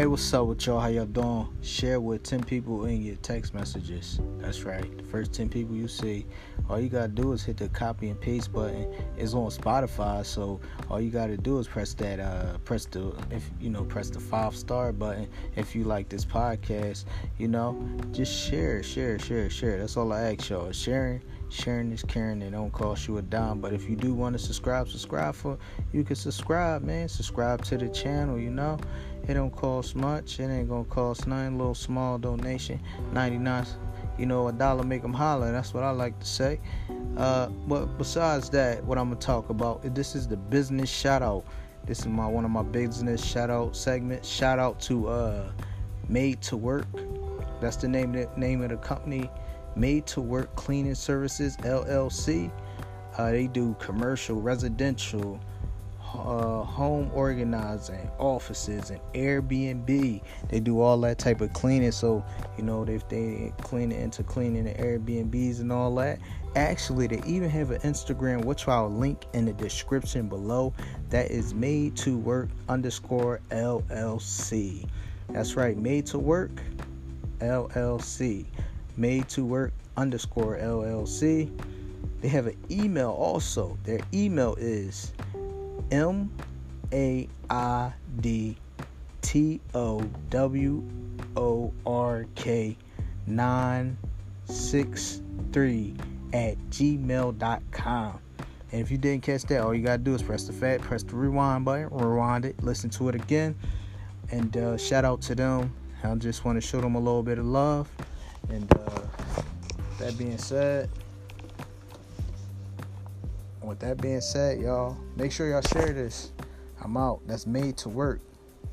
Hey, what's up with y'all? How y'all doing? Share with 10 people in your text messages. That's right. The first 10 people you see, all you got to do is hit the copy and paste button. It's on Spotify, so all you got to do is press that, press the 5-star button if you like this podcast. You know, just share. That's all I ask y'all. Sharing is caring. It don't cost you a dime. But if you do want to subscribe, man. Subscribe to the channel, you know. It don't cost much. It ain't going to cost nothing. Little small donation. 99, a dollar make them holler. That's what I like to say. But besides that, what I'm going to talk about, this is the business shout out. This is one of my business shout out segments. Shout out to Made to Work. That's the name of the company. Made to Work Cleaning Services, LLC. They do commercial, residential, home organizing, offices, and Airbnb. They do all that type of cleaning. So, if they clean it into cleaning the Airbnbs and all that. Actually, they even have an Instagram, which I'll link in the description below. That is Made to Work _ LLC. That's right, Made to Work LLC. Made to Work _ LLC. They have an email also. Their email is maidtowork963@gmail.com. And if you didn't catch that, all you gotta do is press the rewind button, rewind it, listen to it again, and shout out to them. I just want to show them a little bit of love. And with that being said, y'all, make sure y'all share this. I'm out. That's Made to Work.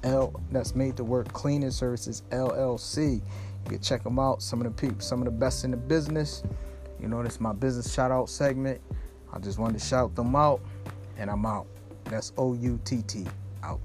That's Made to Work Cleaning Services, LLC. You can check them out. Some of the people, some of the best in the business. This is my business shout out segment. I just wanted to shout them out, and I'm out. That's OUTT out.